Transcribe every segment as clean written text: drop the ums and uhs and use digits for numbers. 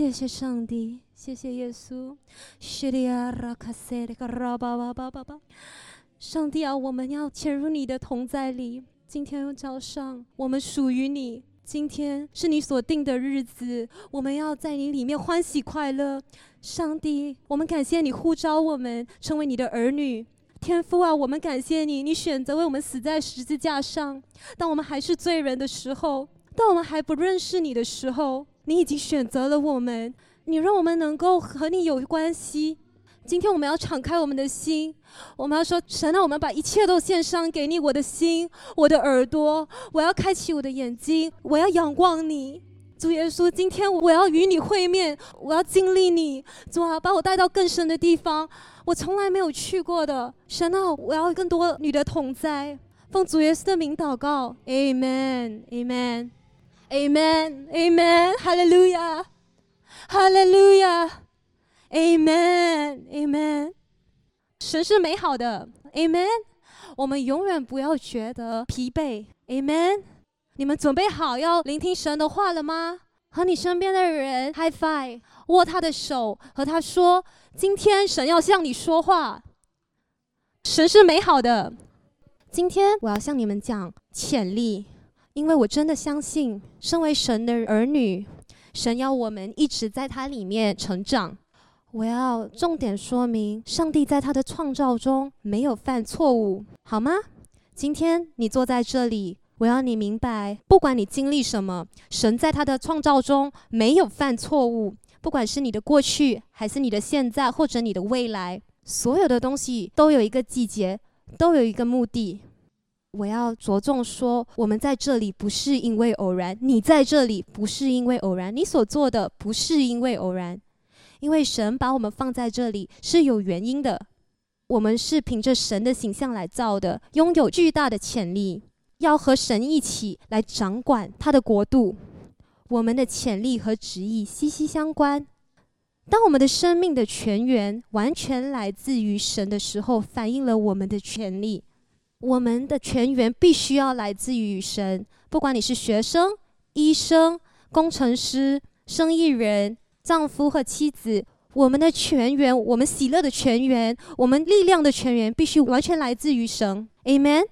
谢谢上帝，谢谢耶稣。上帝啊，我们要潜入你的同在里。今天又交上，我们属于你。今天是你所定的日子，我们要在你里面欢喜快乐。上帝，我们感谢你呼召我们成为你的儿女。天父啊，我们感谢你，你选择为我们死在十字架上。当我们还是罪人的时候，当我们还不认识你的时候，你已经选择了我们，你让我们能够和你有关系。今天我们要敞开我们的心，我们要说，神啊，我们把一切都献上给你，我的心，我的耳朵，我要开启我的眼睛，我要仰望你。主耶稣，今天我要与你会面，我要经历你。主啊，把我带到更深的地方，我从来没有去过的。神啊，我要更多你的同在。奉主耶稣的名祷告 ，Amen，Amen，Amen，Amen， Amen, Amen, Amen, Amen, Hallelujah， Hallelujah， Amen， Amen。神是美好的 ，Amen。我们永远不要觉得疲惫 ，Amen。你们准备好要聆听神的话了吗？和你身边的人 high five， 握他的手，和他说：今天神要向你说话。神是美好的。今天我要向你们讲潜力，因为我真的相信，身为神的儿女，神要我们一直在他里面成长。我要重点说明，上帝在他的创造中没有犯错误，好吗？今天你坐在这里，我要你明白，不管你经历什么，神在他的创造中没有犯错误，不管是你的过去，还是你的现在，或者你的未来，所有的东西都有一个季节，都有一个目的。我要着重说，我们在这里不是因为偶然，你在这里不是因为偶然，你所做的不是因为偶然，因为神把我们放在这里是有原因的。我们是凭着神的形象来造的，拥有巨大的潜力，要和神一起来掌管他的国度。我们的潜力和旨意息息相关。当我们的生命的泉源完全来自于神的时候，反映了我们的潜力。我们的泉源必须要来自于神。不管你是学生、医生、工程师、生意人、丈夫和妻子，我们的泉源，我们喜乐的泉源，我们力量的泉源，必须完全来自于神。 Amen。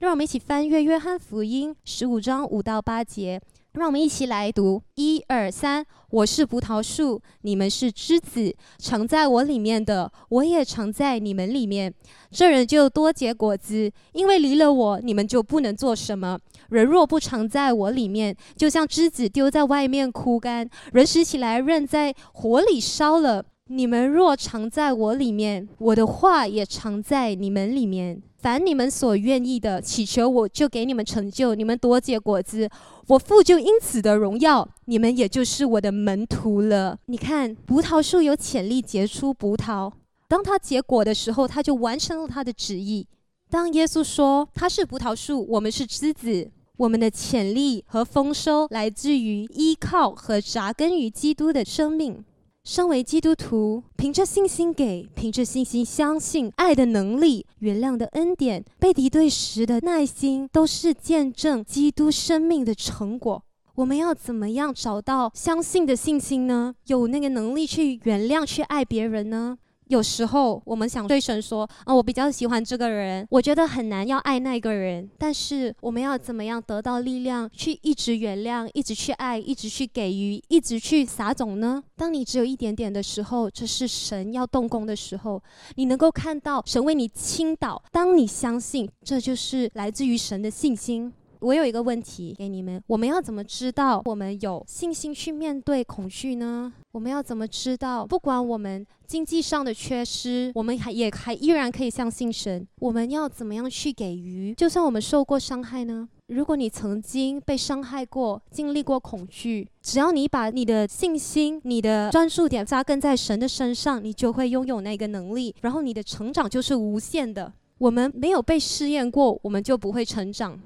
让我们一起翻阅约翰福音15章5到8节，让我们一起来读1、2、3。我是葡萄树，你们是枝子，常在我里面的，我也常在你们里面。这人就多结果子，因为离了我，你们就不能做什么。人若不常在我里面，就像枝子丢在外面枯干，人拾起来扔在火里烧了。你们若常在我里面，我的话也常在你们里面。凡你们所愿意的，祈求我就给你们成就。你们多结果子，我父就因此得荣耀。你们也就是我的门徒了。你看，葡萄树有潜力结出葡萄，当它结果的时候，它就完成了它的旨意。当耶稣说他是葡萄树，我们是枝子，我们的潜力和丰收来自于依靠和扎根于基督的生命。身为基督徒，凭着信心给，凭着信心相信，爱的能力，原谅的恩典，被敌对时的耐心，都是见证基督生命的成果。我们要怎么样找到相信的信心呢？有那个能力去原谅，去爱别人呢？有时候我们想对神说，我比较喜欢这个人，我觉得很难要爱那个人。但是我们要怎么样得到力量去一直原谅，一直去爱，一直去给予，一直去撒种呢？当你只有一点点的时候，这是神要动工的时候，你能够看到神为你倾倒。当你相信，这就是来自于神的信心。我有一个问题给你们，我们要怎么知道我们有信心去面对恐惧呢？我们要怎么知道，不管我们经济上的缺失，我们还依然可以相信神？我们要怎么样去给予？就算我们受过伤害呢？如果你曾经被伤害过，经历过恐惧，只要你把你的信心，你的专注点扎根在神的身上，你就会拥有那个能力，然后你的成长就是无限的。我们没有被试验过，我们就不会成长。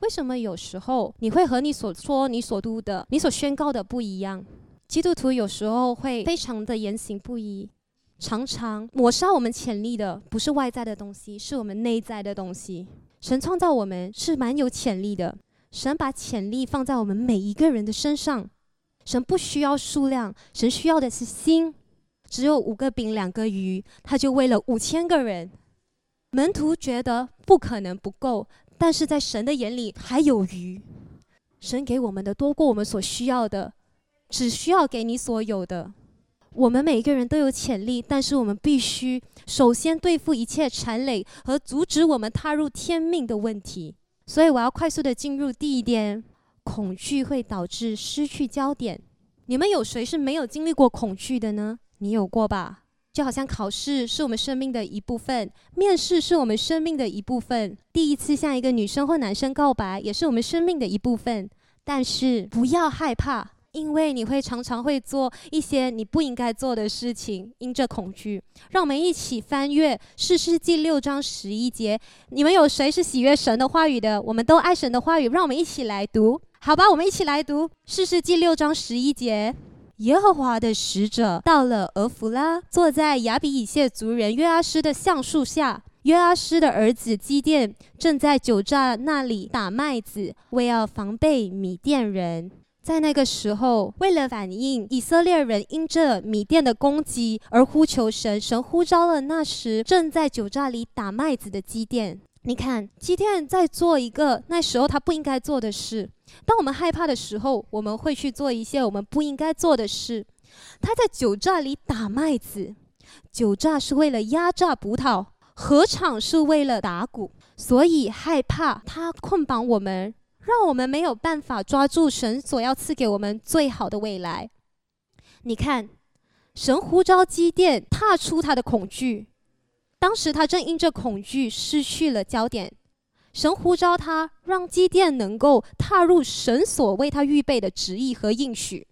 为什么有时候你会和你所说、你所读的、你所宣告的不一样？基督徒有时候会非常的言行不一，常常抹杀我们潜力的不是外在的东西，是我们内在的东西。神创造我们是蛮有潜力的，神把潜力放在我们每一个人的身上。神不需要数量，神需要的是心。只有5个饼2个鱼，他就喂了5000个人。门徒觉得不可能不够，但是在神的眼里还有余。神给我们的多过我们所需要的，只需要给你所有的。我们每一个人都有潜力，但是我们必须首先对付一切缠累和阻止我们踏入天命的问题。所以我要快速的进入第一点，恐惧会导致失去焦点。你们有谁是没有经历过恐惧的呢？你有过吧？就好像考试是我们生命的一部分，面试是我们生命的一部分，第一次向一个女生或男生告白也是我们生命的一部分。但是不要害怕，因为你会常常会做一些你不应该做的事情，因着恐惧。让我们一起翻阅《士师记》6章11节。你们有谁是喜悦神的话语的？我们都爱神的话语，让我们一起来读，好吧？我们一起来读《士师记》6章11节。耶和华的使者到了俄弗拉，坐在亚比以谢族人约阿施的橡树下。约阿施的儿子基甸正在酒榨那里打麦子，为要防备米甸人。在那个时候，为了反应以色列人因着米甸的攻击而呼求神，神呼召了那时正在酒榨里打麦子的基甸。你看，基甸在做一个那时候他不应该做的事。当我们害怕的时候，我们会去做一些我们不应该做的事。他在酒榨里打麦子，酒榨是为了压榨葡萄，禾场是为了打谷，所以害怕他捆绑我们，让我们没有办法抓住神所要赐给我们最好的未来。你看，神呼召基甸踏出他的恐惧，当时他正因着恐惧失去了焦点。神呼召他，让基甸能够踏入神所为他预备的旨意和应许。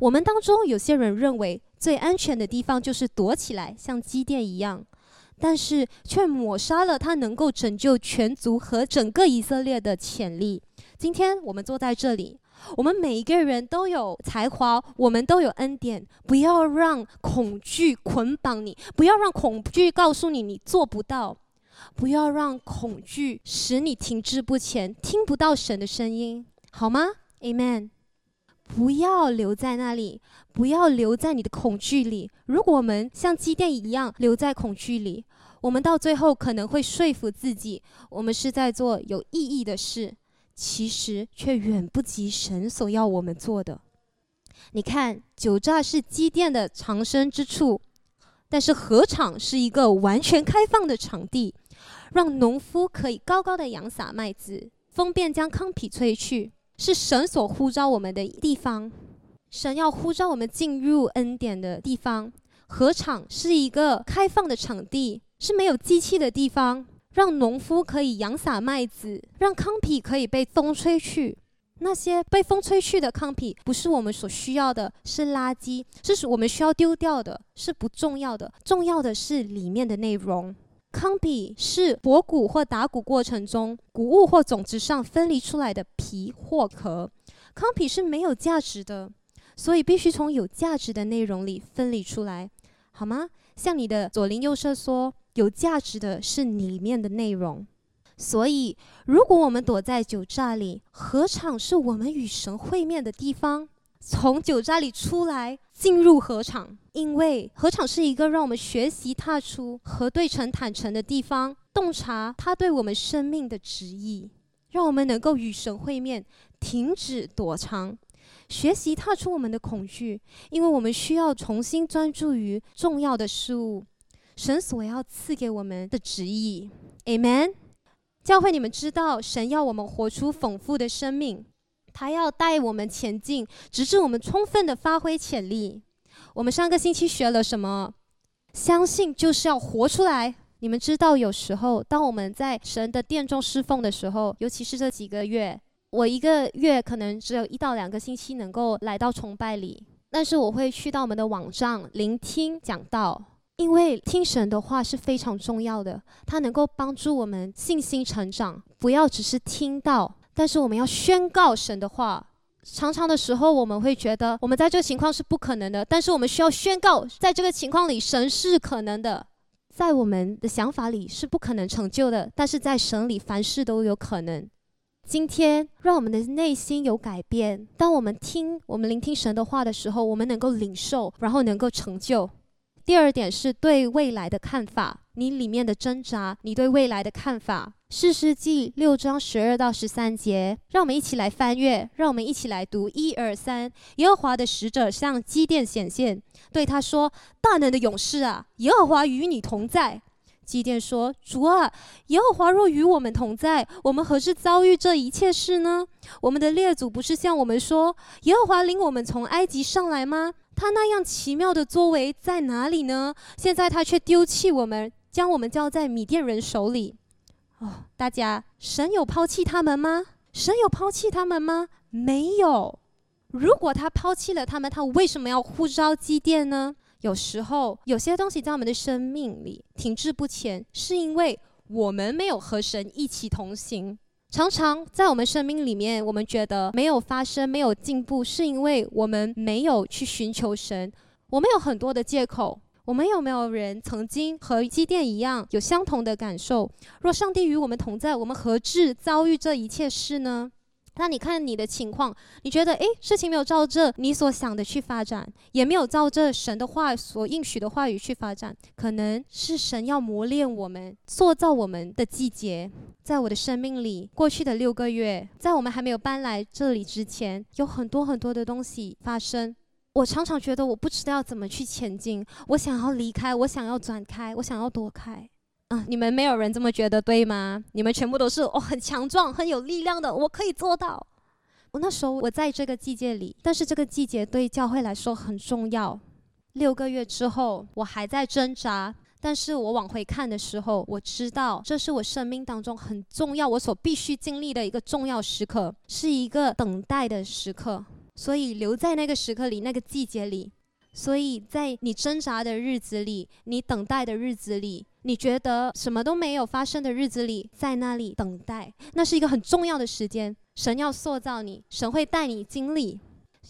我们当中有些人认为最安全的地方就是躲起来，像基甸一样，但是却抹杀了他能够拯救全族和整个以色列的潜力。今天我们坐在这里，我们每一个人都有才华，我们都有恩典。不要让恐惧捆绑你，不要让恐惧告诉你你做不到，不要让恐惧使你停滞不前，听不到神的声音，好吗？ Amen。 不要留在那里，不要留在你的恐惧里。如果我们像基甸一样留在恐惧里，我们到最后可能会说服自己我们是在做有意义的事，其实却远不及神所要我们做的。你看，酒榨是基甸的藏身之处，但是禾场是一个完全开放的场地，让农夫可以高高的扬撒麦子，风便将糠秕吹去，是神所呼召我们的地方。神要呼召我们进入恩典的地方。禾场是一个开放的场地，是没有机器的地方，让农夫可以扬撒麦子，让糠秕可以被风吹去。那些被风吹去的糠秕不是我们所需要的，是垃圾，是我们需要丢掉的，是不重要的。重要的是里面的内容。糠秕是播谷或打谷过程中谷物或种子上分离出来的皮或壳。糠秕是没有价值的，所以必须从有价值的内容里分离出来，好吗？像你的左邻右舍说，有价值的是里面的内容。所以如果我们躲在酒榨里，禾场是我们与神会面的地方。从酒榨里出来，进入禾场，因为禾场是一个让我们学习踏出和对神坦诚的地方，洞察他对我们生命的旨意，让我们能够与神会面，停止躲藏，学习踏出我们的恐惧。因为我们需要重新专注于重要的事物，神所要赐给我们的旨意。 Amen。 教会，你们知道神要我们活出丰富的生命，他要带我们前进，直至我们充分的发挥潜力。我们上个星期学了什么？相信就是要活出来。你们知道，有时候当我们在神的殿中侍奉的时候，尤其是这几个月，我一个月可能只有1到2个星期能够来到崇拜里，但是我会去到我们的网站聆听讲道，因为听神的话是非常重要的，它能够帮助我们信心成长。不要只是听到，但是我们要宣告神的话。常常的时候我们会觉得我们在这个情况是不可能的，但是我们需要宣告，在这个情况里神是可能的。在我们的想法里是不可能成就的，但是在神里凡事都有可能。今天让我们的内心有改变，当我们听我们聆听神的话的时候，我们能够领受，然后能够成就。第二点是对未来的看法，你里面的挣扎，你对未来的看法。士师记6章12到13节，让我们一起来翻阅，让我们一起来读1、2、3。耶和华的使者向基甸显现，对他说：大能的勇士啊，耶和华与你同在。基甸说：主啊，耶和华若与我们同在，我们何至遭遇这一切事呢？我们的列祖不是向我们说，耶和华领我们从埃及上来吗？他那样奇妙的作为在哪里呢？现在他却丢弃我们，将我们交在米甸人手里。哦，大家，神有抛弃他们吗？神有抛弃他们吗？没有。如果他抛弃了他们，他为什么要呼召基甸呢？有时候，有些东西在我们的生命里停滞不前，是因为我们没有和神一起同行。常常在我们生命里面，我们觉得没有发生，没有进步，是因为我们没有去寻求神。我们有很多的借口。我们有没有人曾经和基甸一样有相同的感受？若上帝与我们同在，我们何至遭遇这一切事呢？那你看你的情况，你觉得事情没有照着你所想的去发展，也没有照着神的话所应许的话语去发展，可能是神要磨练我们，塑造我们的季节。在我的生命里，过去的6个月，在我们还没有搬来这里之前，有很多很多的东西发生。我常常觉得我不知道怎么去前进，我想要离开，我想要转开，我想要躲开。你们没有人这么觉得对吗？你们全部都是很强壮，很有力量的，我可以做到。我那时候我在这个季节里，但是这个季节对教会来说很重要。6个月之后，我还在挣扎。但是我往回看的时候，我知道这是我生命当中很重要，我所必须经历的一个重要时刻，是一个等待的时刻。所以留在那个时刻里，那个季节里。所以在你挣扎的日子里，你等待的日子里，你觉得什么都没有发生的日子里，在那里等待，那是一个很重要的时间。神要塑造你，神会带你经历。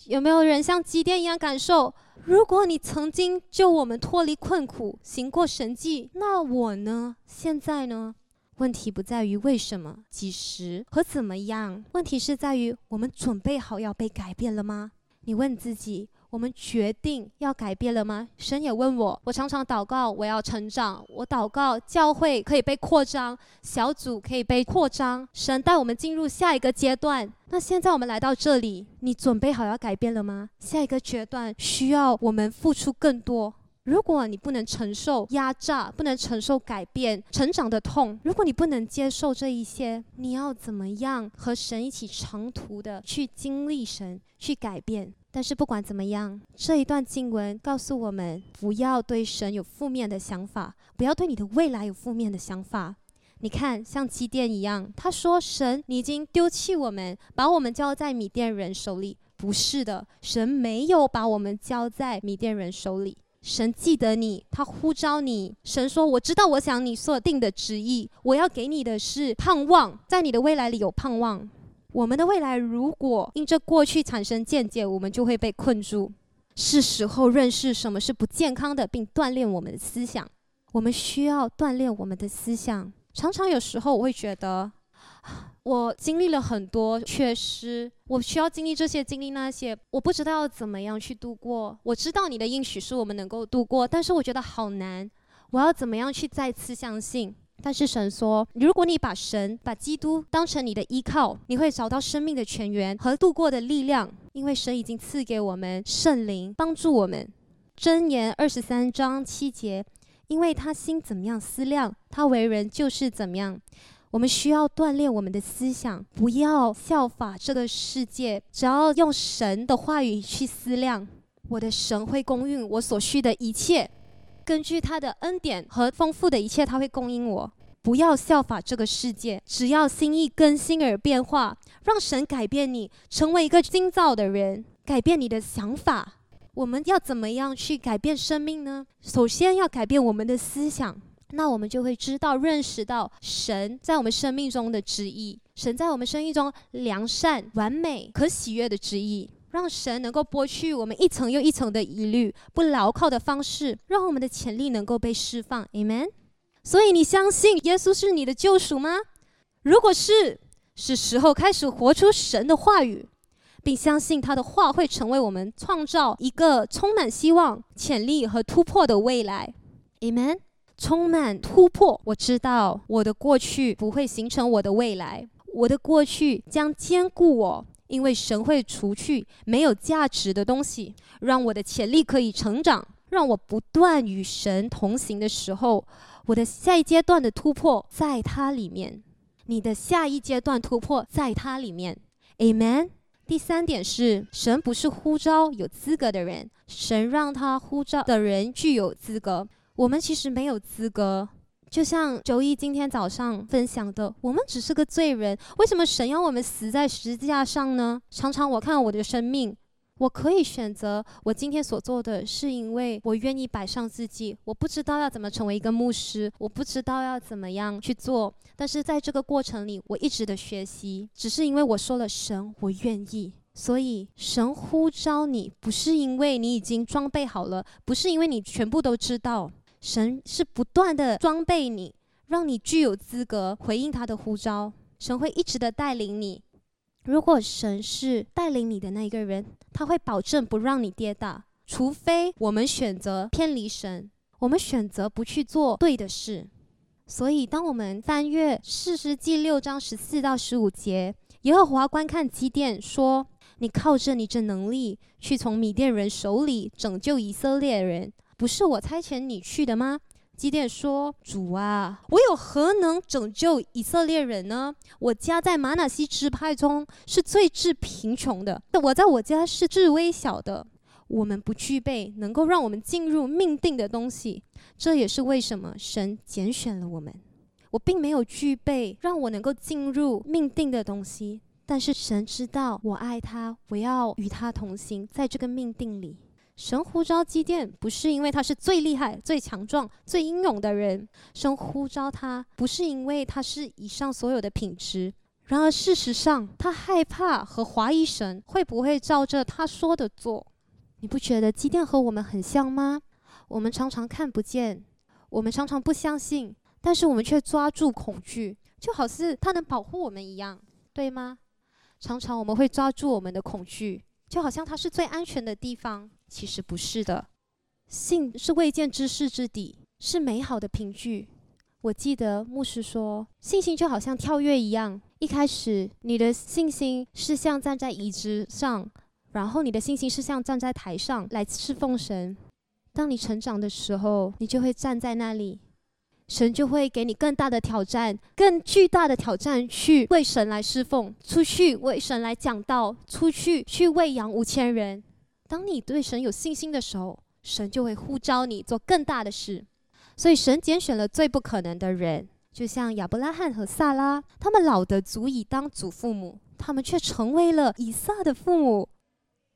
有没有人像基甸一样感受？如果你曾经救我们脱离困苦，行过神迹，那我呢？现在呢？问题不在于为什么、几时和怎么样，问题是在于我们准备好要被改变了吗？你问自己，我们决定要改变了吗？神也问我，我常常祷告我要成长，我祷告教会可以被扩张，小组可以被扩张，神带我们进入下一个阶段。那现在我们来到这里，你准备好要改变了吗？下一个阶段需要我们付出更多。如果你不能承受压榨，不能承受改变成长的痛，如果你不能接受这一些，你要怎么样和神一起长途的去经历神，去改变？但是不管怎么样，这一段经文告诉我们，不要对神有负面的想法，不要对你的未来有负面的想法。你看，像基甸一样，他说，神，你已经丢弃我们，把我们交在米甸人手里。不是的，神没有把我们交在米甸人手里。神记得你，他呼召你。神说，我知道我想你所定的旨意，我要给你的是盼望，在你的未来里有盼望。我们的未来如果因着过去产生见解，我们就会被困住。是时候认识什么是不健康的，并锻炼我们的思想。我们需要锻炼我们的思想。常常有时候我会觉得，我经历了很多缺失，我需要经历这些，经历那些，我不知道要怎么样去度过。我知道你的应许是我们能够度过，但是我觉得好难，我要怎么样去再次相信？但是神说，如果你把神、把基督当成你的依靠，你会找到生命的泉源和度过的力量，因为神已经赐给我们圣灵帮助我们。箴言23章7节，因为他心怎么样思量，他为人就是怎么样。我们需要锻炼我们的思想，不要效法这个世界，只要用神的话语去思量。我的神会供应我所需的一切，根据他的恩典和丰富的一切，他会供应我。不要效法这个世界，只要心意更新而变化，让神改变你，成为一个新造的人，改变你的想法。我们要怎么样去改变生命呢？首先要改变我们的思想。那我们就会知道、认识到神在我们生命中的旨意，神在我们生命中良善、完美、可喜悦的旨意，让神能够剥去我们一层又一层的疑虑，不牢靠的方式，让我们的潜力能够被释放。 Amen。 所以你相信耶稣是你的救赎吗？如果是，是时候开始活出神的话语，并相信他的话会成为我们创造一个充满希望、潜力和突破的未来。 Amen。 充满突破。我知道我的过去不会形成我的未来，我的过去将坚固我，因为神会除去没有价值的东西，让我的潜力可以成长。让我不断与神同行的时候，我的下一阶段的突破在他里面。你的下一阶段突破在他里面。 Amen。第三点是，神不是呼召有资格的人，神让他呼召的人具有资格。我们其实没有资格，就像Joey今天早上分享的，我们只是个罪人，为什么神要我们死在十字架上呢？常常我看我的生命，我可以选择我今天所做的是因为我愿意摆上自己。我不知道要怎么成为一个牧师，我不知道要怎么样去做，但是在这个过程里，我一直的学习，只是因为我说了神，我愿意。所以神呼召你，不是因为你已经装备好了，不是因为你全部都知道，神是不断的装备你，让你具有资格回应他的呼召。神会一直的带领你。如果神是带领你的那一个人，他会保证不让你跌倒，除非我们选择偏离神，我们选择不去做对的事。所以当我们翻阅士师记6章14到15节，耶和华观看基甸说，你靠着你这能力去从米甸人手里拯救以色列人，不是我差遣你去的吗？基甸说，主啊，我有何能拯救以色列人呢？我家在玛拿西支派中是最致贫穷的，我在我家是至微小的，我们不具备能够让我们进入命定的东西，这也是为什么神拣选了我们。我并没有具备让我能够进入命定的东西，但是神知道我爱他，我要与他同行，在这个命定里。神呼召基甸不是因为他是最厉害、最强壮、最英勇的人，神呼召他不是因为他是以上所有的品质。然而事实上，他害怕和怀疑神会不会照着他说的做。你不觉得基甸和我们很像吗？我们常常看不见，我们常常不相信，但是我们却抓住恐惧，就好似他能保护我们一样，对吗？常常我们会抓住我们的恐惧，就好像它是最安全的地方，其实不是的。信是未见之事之底，是美好的凭据。我记得牧师说，信心就好像跳跃一样，一开始你的信心是像站在椅子上，然后你的信心是像站在台上来侍奉神。当你成长的时候，你就会站在那里，神就会给你更大的挑战，更巨大的挑战，去为神来侍奉，出去为神来讲道，出去去喂养5000人。当你对神有信心的时候，神就会呼召你做更大的事。所以神拣选了最不可能的人，就像亚伯拉罕和撒拉，他们老得足以当祖父母，他们却成为了以撒的父母。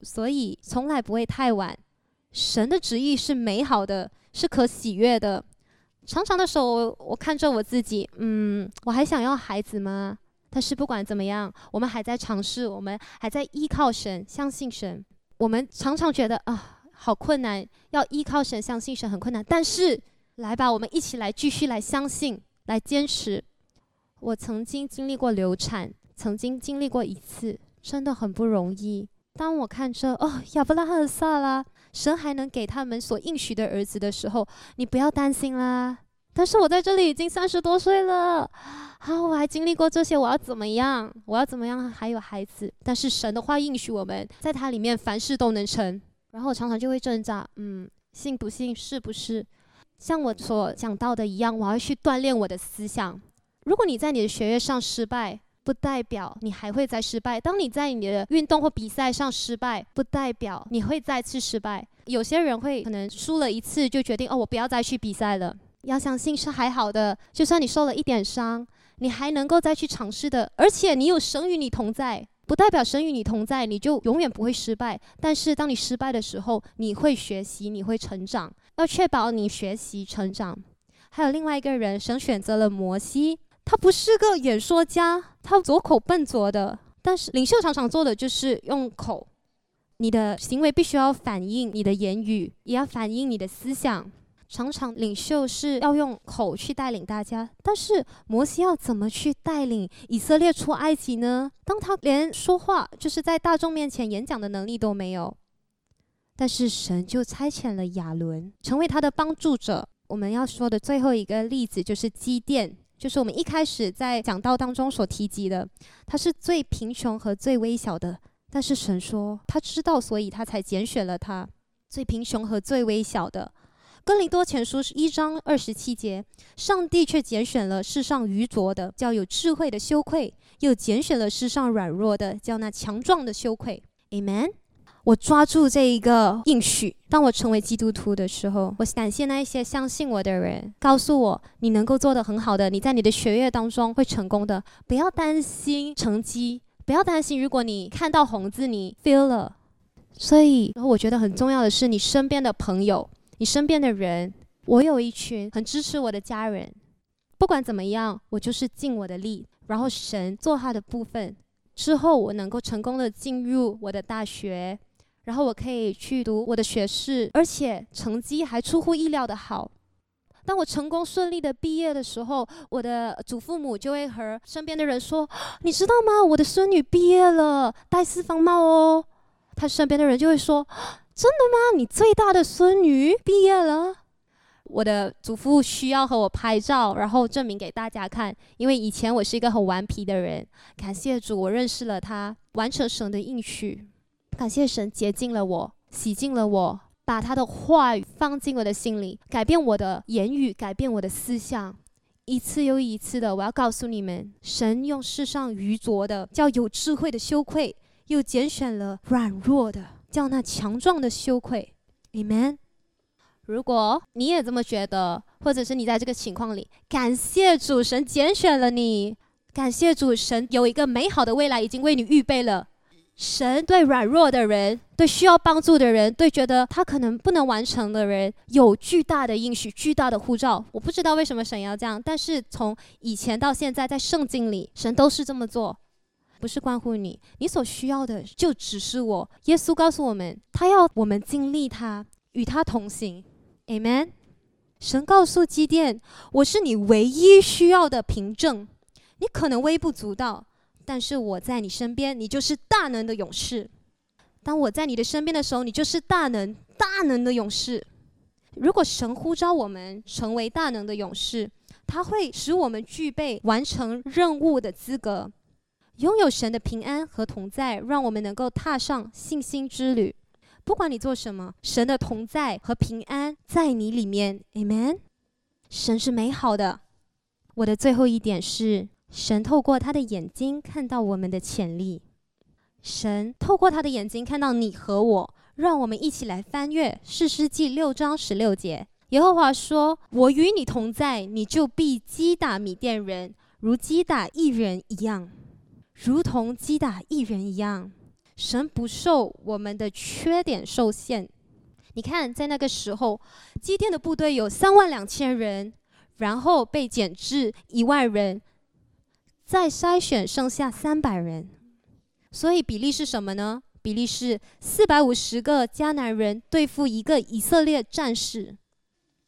所以从来不会太晚，神的旨意是美好的，是可喜悦的。常常的时候，我看着我自己，我还想要孩子吗？但是不管怎么样，我们还在尝试，我们还在依靠神，相信神。我们常常觉得啊，好困难，要依靠神，相信神很困难。但是，来吧，我们一起来继续来相信，来坚持。我曾经经历过流产，曾经经历过一次，真的很不容易。当我看着亚伯拉罕和撒拉，神还能给他们所应许的儿子的时候，你不要担心啦。但是我在这里已经30多岁了，我还经历过这些，我要怎么样？我要怎么样还有孩子？但是神的话应许我们，在他里面凡事都能成。然后我常常就会挣扎，信不信，是不是？像我所讲到的一样，我要去锻炼我的思想。如果你在你的学业上失败，不代表你还会再失败。当你在你的运动或比赛上失败，不代表你会再次失败。有些人会可能输了一次就决定，我不要再去比赛了。要相信是还好的，就算你受了一点伤，你还能够再去尝试的。而且你有神与你同在，不代表神与你同在你就永远不会失败。但是当你失败的时候，你会学习，你会成长，要确保你学习成长。还有另外一个人，神选择了摩西，他不是个演说家，他左口笨拙的，但是领袖常常做的就是用口。你的行为必须要反映你的言语，也要反映你的思想。常常领袖是要用口去带领大家，但是摩西要怎么去带领以色列出埃及呢？当他连说话，就是在大众面前演讲的能力都没有，但是神就差遣了亚伦成为他的帮助者。我们要说的最后一个例子就是基甸，就是我们一开始在讲道当中所提及的，他是最贫穷和最微小的，但是神说他知道，所以他才拣选了他。最贫穷和最微小的，哥林多前书1章27节，上帝却拣选了世上愚拙的，叫有智慧的羞愧，又拣选了世上软弱的，叫那强壮的羞愧。 Amen。 我抓住这一个应许，当我成为基督徒的时候，我感谢那一些相信我的人，告诉我你能够做得很好的，你在你的学业当中会成功的，不要担心成绩，不要担心如果你看到红字你 fail 了。所以我觉得很重要的是你身边的朋友，你身边的人。我有一群很支持我的家人，不管怎么样我就是尽我的力，然后神做他的部分，之后我能够成功的进入我的大学，然后我可以去读我的学士，而且成绩还出乎意料的好。当我成功顺利的毕业的时候，我的祖父母就会和身边的人说，你知道吗，我的孙女毕业了，戴四方帽哦。他身边的人就会说，真的吗，你最大的孙女毕业了。我的祖父需要和我拍照，然后证明给大家看，因为以前我是一个很顽皮的人，感谢主我认识了他，完成神的应许，感谢神洁净了我，洗净了我，把他的话语放进我的心里，改变我的言语，改变我的思想。一次又一次的，我要告诉你们，神用世上愚拙的叫有智慧的羞愧，又拣选了软弱的，叫那强壮的羞愧。 Amen。 如果你也这么觉得，或者是你在这个情况里，感谢主神拣选了你，感谢主神有一个美好的未来已经为你预备了。神对软弱的人，对需要帮助的人，对觉得他可能不能完成的人，有巨大的应许，巨大的呼召。我不知道为什么神要这样，但是从以前到现在，在圣经里神都是这么做。不是关乎你，你所需要的就只是我。耶稣告诉我们，他要我们经历他，与他同行。 Amen。 神告诉基甸，我是你唯一需要的凭证，你可能微不足道，但是我在你身边，你就是大能的勇士。当我在你的身边的时候，你就是大能的勇士。如果神呼召我们成为大能的勇士，他会使我们具备完成任务的资格。拥有神的平安和同在，让我们能够踏上信心之旅。不管你做什么，神的同在和平安在你里面。 Amen。 神是美好的。我的最后一点是，神透过他的眼睛看到我们的潜力。神透过他的眼睛看到你和我。让我们一起来翻阅士师记6章16节，耶和华说，我与你同在，你就必击打米甸人，如击打一人一样，如同击打一人一样。神不受我们的缺点受限。你看，在那个时候，基甸的部队有32000人，然后被减至10000人，再筛选剩下300人。所以比例是什么呢？比例是450个迦南人对付一个以色列战士。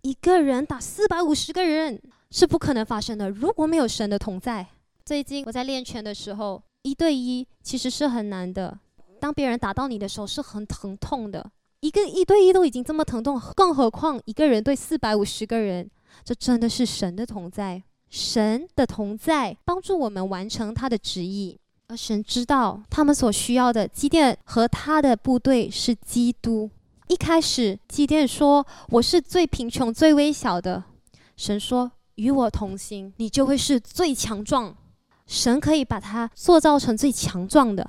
一个人打450个人是不可能发生的，如果没有神的同在。最近我在练拳的时候，1对1其实是很难的。当别人打到你的时候是很疼痛的，一个1对1都已经这么疼痛，更何况一个人对450个人。这真的是神的同在。神的同在帮助我们完成他的旨意，而神知道他们所需要的。基甸和他的部队是基督。一开始基甸说，我是最贫穷最微小的。神说，与我同行，你就会是最强壮。神可以把它塑造成最强壮的。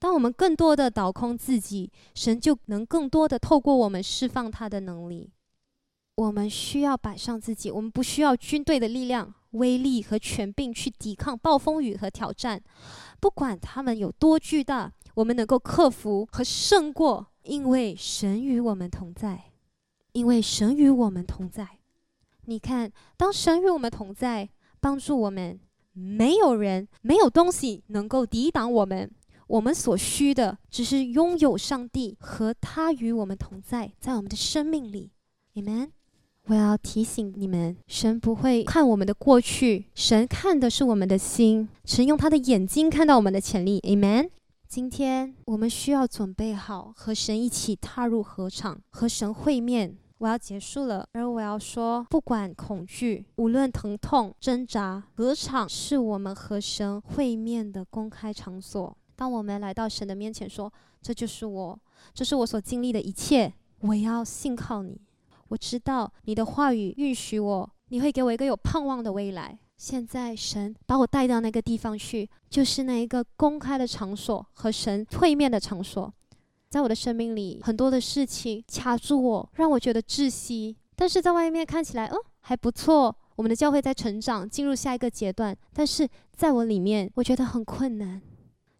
当我们更多的倒空自己，神就能更多的透过我们释放他的能力。我们需要摆上自己，我们不需要军队的力量、威力和权柄去抵抗暴风雨和挑战，不管他们有多巨大，我们能够克服和胜过，因为神与我们同在。因为神与我们同在。你看，当神与我们同在，帮助我们，没有人，没有东西能够抵挡我们。我们所需的只是拥有上帝和他与我们同在，在我们的生命里。 Amen。我要提醒你们，神不会看我们的过去，神看的是我们的心，神用他的眼睛看到我们的潜力。 Amen。 今天我们需要准备好和神一起踏入禾场，和神会面。我要结束了，而我要说，不管恐惧，无论疼痛挣扎，禾场是我们和神会面的公开场所。当我们来到神的面前说，这就是我，这是我所经历的一切，我要信靠你，我知道你的话语允许我，你会给我一个有盼望的未来。现在神把我带到那个地方去，就是那一个公开的场所，和神会面的场所。在我的生命里，很多的事情卡住我，让我觉得窒息，但是在外面看起来还不错，我们的教会在成长，进入下一个阶段，但是在我里面，我觉得很困难。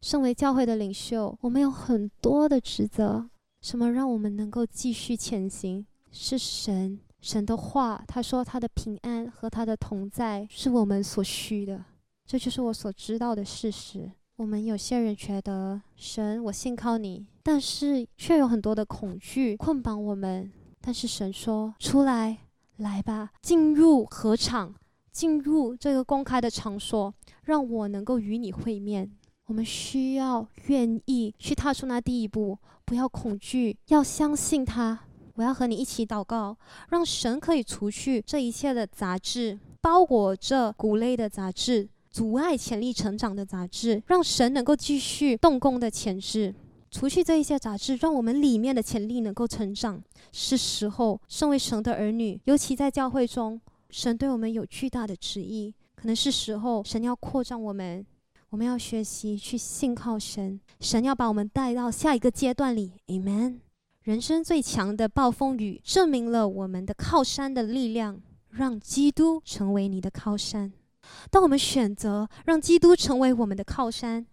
身为教会的领袖，我们有很多的职责，什么让我们能够继续前行？是神的话，他说他的平安和他的同在是我们所需的，这就是我所知道的事实。我们有些人觉得，神，我信靠你，但是却有很多的恐惧捆绑我们。但是神说，出来，来吧，进入禾场，进入这个公开的场所，让我能够与你会面。我们需要愿意去踏出那第一步，不要恐惧，要相信他。我要和你一起祷告，让神可以除去这一切的杂质，包裹着谷类的杂质，阻碍潜力成长的杂质，让神能够继续动工的潜质，除去这一些杂质，让我们里面的潜力能够成长。是时候，身为神的儿女，尤其在教会中，神对我们有巨大的旨意，可能是时候神要扩张我们，我们要学习去信靠神，神要把我们带到下一个阶段里。 Amen。 人生最强的暴风雨证明了我们的靠山的力量，让基督成为你的靠山。当我们选择让基督成为我们的靠山，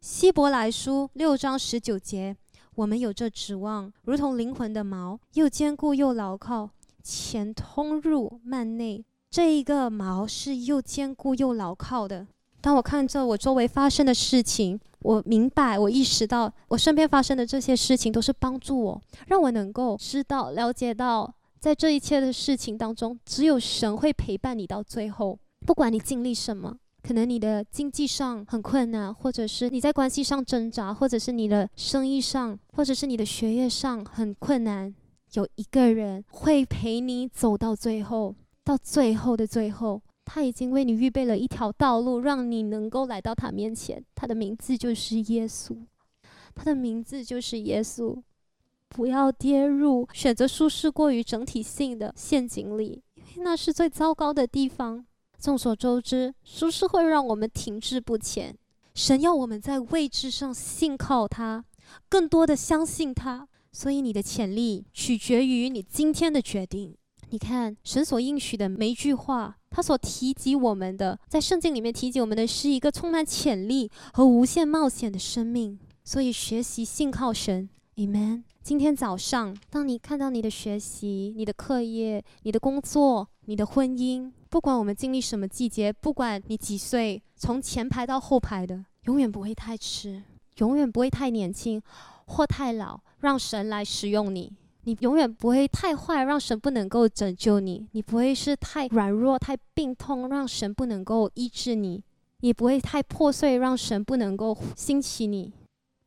希伯来书6章19节，我们有这指望，如同灵魂的锚，又坚固又牢靠，前通入幔内。这一个锚是又坚固又牢靠的。当我看着我周围发生的事情，我明白，我意识到我身边发生的这些事情都是帮助我，让我能够知道、了解到，在这一切的事情当中，只有神会陪伴你到最后。不管你经历什么，可能你的经济上很困难，或者是你在关系上挣扎，或者是你的生意上，或者是你的学业上很困难，有一个人会陪你走到最后，到最后的最后，他已经为你预备了一条道路，让你能够来到他面前。他的名字就是耶稣，他的名字就是耶稣。不要跌入选择舒适过于整体性的陷阱里，因为那是最糟糕的地方。众所周知，舒适会让我们停滞不前。神要我们在位置上信靠他，更多的相信他。所以你的潜力取决于你今天的决定。你看，神所应许的每一句话，他所提及我们的，在圣经里面提及我们的，是一个充满潜力和无限冒险的生命。所以学习信靠神。 Amen。 今天早上，当你看到你的学习、你的课业、你的工作、你的婚姻，不管我们经历什么季节，不管你几岁，从前排到后排的，永远不会太迟，永远不会太年轻或太老，让神来使用你。你永远不会太坏，让神不能够拯救你。你不会是太软弱、太病痛，让神不能够医治你。你不会太破碎，让神不能够兴起你。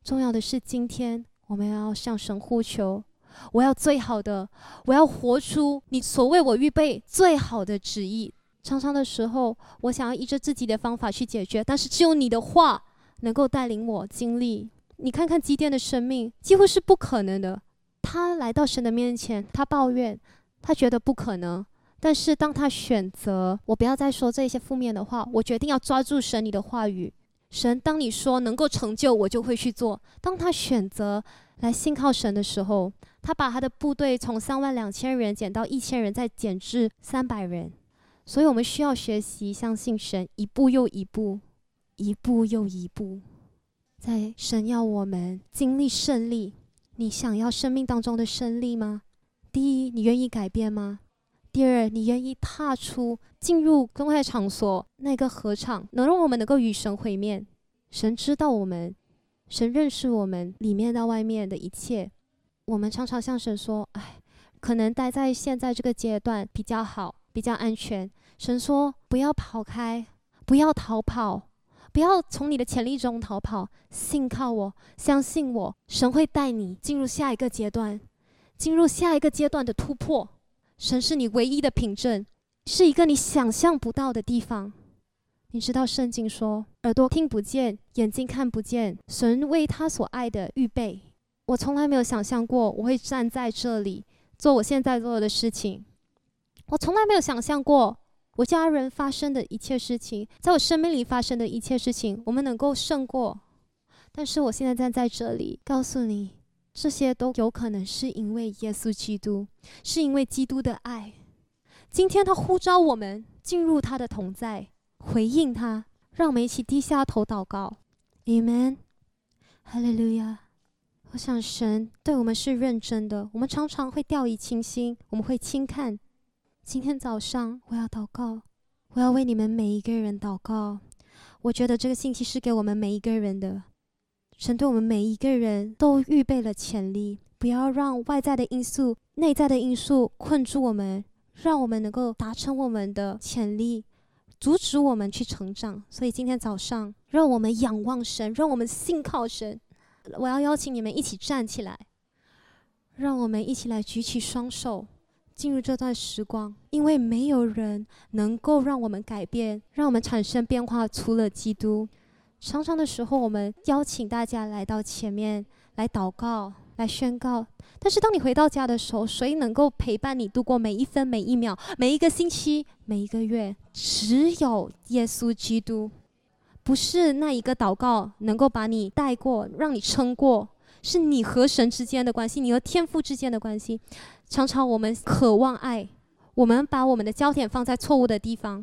重要的是，今天我们要向神呼求，我要最好的，我要活出你所为我预备最好的旨意。常常的时候，我想要依着自己的方法去解决，但是只有你的话能够带领我经历。你看看基甸的生命，几乎是不可能的。他来到神的面前，他抱怨，他觉得不可能。但是当他选择，我不要再说这些负面的话，我决定要抓住神你的话语。神，当你说能够成就，我就会去做。当他选择来信靠神的时候，他把他的部队从32000人减到1000人，再减至300人。所以我们需要学习相信神，一步又一步，一步又一步。在神要我们经历胜利，你想要生命当中的胜利吗？第一，你愿意改变吗？第二，你愿意踏出进入公开场所那个禾场，能让我们能够与神会面。神知道我们，神认识我们里面到外面的一切。我们常常向神说，可能待在现在这个阶段比较好，比较安全。神说不要跑开，不要逃跑，不要从你的潜力中逃跑，信靠我，相信我，神会带你进入下一个阶段，进入下一个阶段的突破。神是你唯一的凭证，是一个你想象不到的地方。你知道圣经说，耳朵听不见，眼睛看不见，神为他所爱的预备。我从来没有想象过我会站在这里做我现在做的事情，我从来没有想象过我家人发生的一切事情，在我生命里发生的一切事情，我们能够胜过。但是我现在站在这里告诉你，这些都有可能是因为耶稣基督，是因为基督的爱。今天他呼召我们进入他的同在，回应他。让我们一起低下头祷告。 Amen， 哈利路亚。我想神对我们是认真的，我们常常会掉以轻心，我们会轻看。今天早上我要祷告，我要为你们每一个人祷告。我觉得这个信息是给我们每一个人的，神对我们每一个人都预备了潜力，不要让外在的因素、内在的因素困住我们，让我们能够达成我们的潜力，阻止我们去成长。所以今天早上让我们仰望神，让我们信靠神。我要邀请你们一起站起来，让我们一起来举起双手，进入这段时光。因为没有人能够让我们改变，让我们产生变化，除了基督。常常的时候我们邀请大家来到前面来祷告，来宣告，但是当你回到家的时候，谁能够陪伴你度过每一分每一秒、每一个星期、每一个月？只有耶稣基督。不是那一个祷告能够把你带过，让你撑过，是你和神之间的关系，你和天父之间的关系。常常我们渴望爱，我们把我们的焦点放在错误的地方，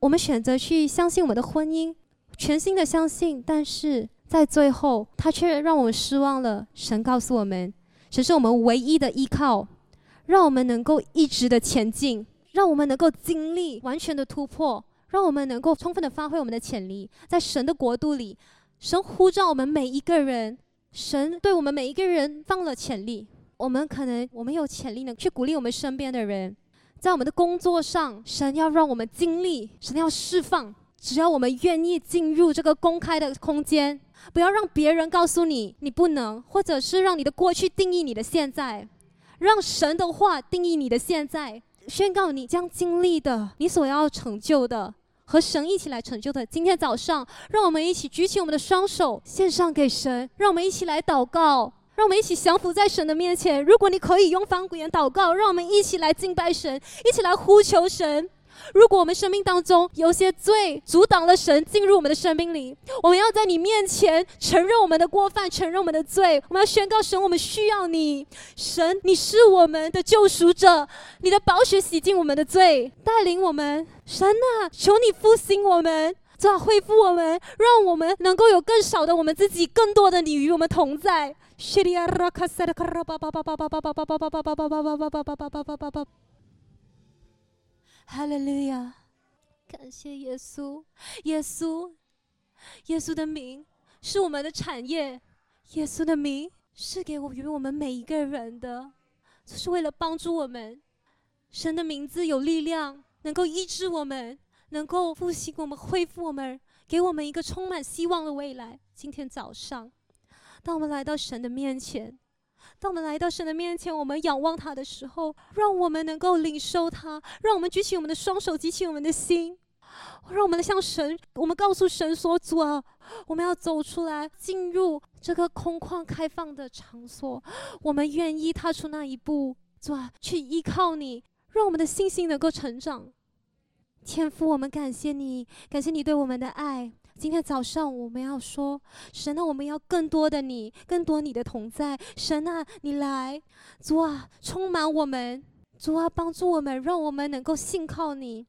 我们选择去相信我们的婚姻，全心的相信，但是在最后他却让我们失望了。神告诉我们，神是我们唯一的依靠，让我们能够一直的前进，让我们能够经历完全的突破，让我们能够充分的发挥我们的潜力，在神的国度里。神呼召我们每一个人，神对我们每一个人放了潜力。我们有潜力能去鼓励我们身边的人，在我们的工作上，神要让我们经历，神要释放。只要我们愿意进入这个公开的空间，不要让别人告诉你你不能，或者是让你的过去定义你的现在，让神的话定义你的现在，宣告你将经历的，你所要成就的，和神一起来成就的。今天早上让我们一起举起我们的双手，献上给神。让我们一起来祷告，让我们一起降服在神的面前。如果你可以用方言祷告，让我们一起来敬拜神，一起来呼求神。如果我们生命当中有些罪阻挡了神进入我们的生命里，我们要在你面前承认我们的过犯，承认我们的罪。我们要宣告，神，我们需要你，神，你是我们的救赎者，你的宝血洗净我们的罪，带领我们。神啊，求你复兴我们，主，恢复我们，让我们能够有更少的我们自己，更多的你与我们同在。哈利路亚！感谢耶稣，耶稣，耶稣的名是我们的产业，耶稣的名是给予我们每一个人的，就是为了帮助我们。神的名字有力量，能够医治我们，能够复兴我们，恢复我们，给我们一个充满希望的未来。今天早上，当我们来到神的面前，当我们来到神的面前，我们仰望他的时候，让我们能够领受他，让我们举起我们的双手，举起我们的心，让我们向神，我们告诉神说，主啊，我们要走出来，进入这个空旷开放的场所，我们愿意踏出那一步，主啊，去依靠你，让我们的信心能够成长。天父，我们感谢你，感谢你对我们的爱。今天早上我们要说，神啊，我们要更多的你，更多你的同在。神啊，你来，主啊，充满我们，主啊，帮助我们，让我们能够信靠你。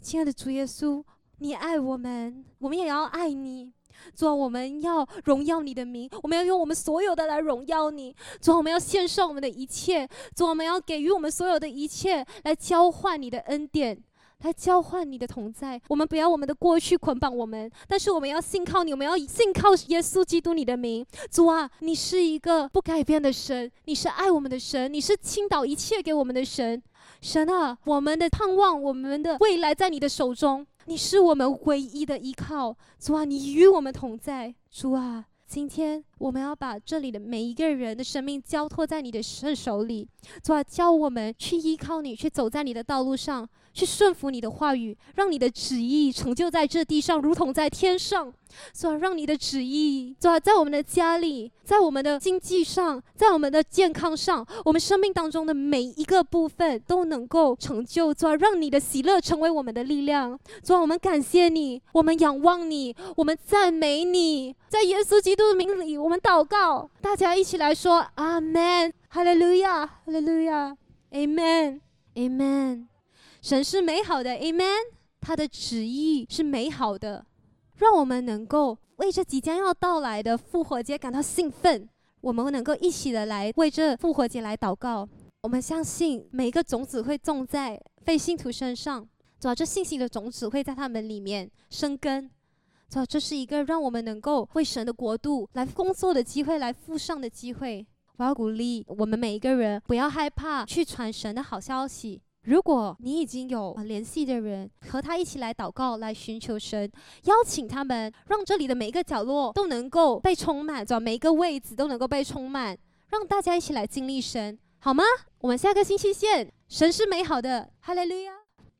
亲爱的主耶稣，你爱我们，我们也要爱你。主啊，我们要荣耀你的名，我们要用我们所有的来荣耀你。主啊，我们要献上我们的一切，主啊，我们要给予我们所有的一切来交换你的恩典。来交换你的同在。我们不要我们的过去捆绑我们，但是我们要信靠你，我们要信靠耶稣基督你的名。主啊，你是一个不改变的神，你是爱我们的神，你是倾倒一切给我们的神。神啊，我们的盼望，我们的未来在你的手中，你是我们唯一的依靠。主啊，你与我们同在。主啊，今天我们要把这里的每一个人的生命交托在你的手里。主啊，教我们去依靠你，去走在你的道路上，去顺服你的话语，让你的旨意成就在这地上如同在天上。主啊，让你的旨意，主啊，在我们的家里，在我们的经济上，在我们的健康上，我们生命当中的每一个部分都能够成就。主啊，让你的喜乐成为我们的力量。主啊，我们感谢你，我们仰望你，我们赞美你。在耶稣基督的名里，我们祷告，大家一起来说阿们，哈利路亚，哈利路亚， Amen， Amen。 神是美好的， Amen， 他的旨意是美好的。让我们能够为这即将要到来的复活节感到兴奋，我们能够一起的来为这复活节来祷告。我们相信每一个种子会种在非信徒身上，主要这信息的种子会在他们里面生根。主要这是一个让我们能够为神的国度来工作的机会，来付上的机会。我要鼓励我们每一个人不要害怕去传神的好消息。如果你已经有联系的人，和他一起来祷告，来寻求神，邀请他们，让这里的每一个角落都能够被充满，每一个位置都能够被充满，让大家一起来经历神，好吗？我们下个星期见。神是美好的，哈利路亚。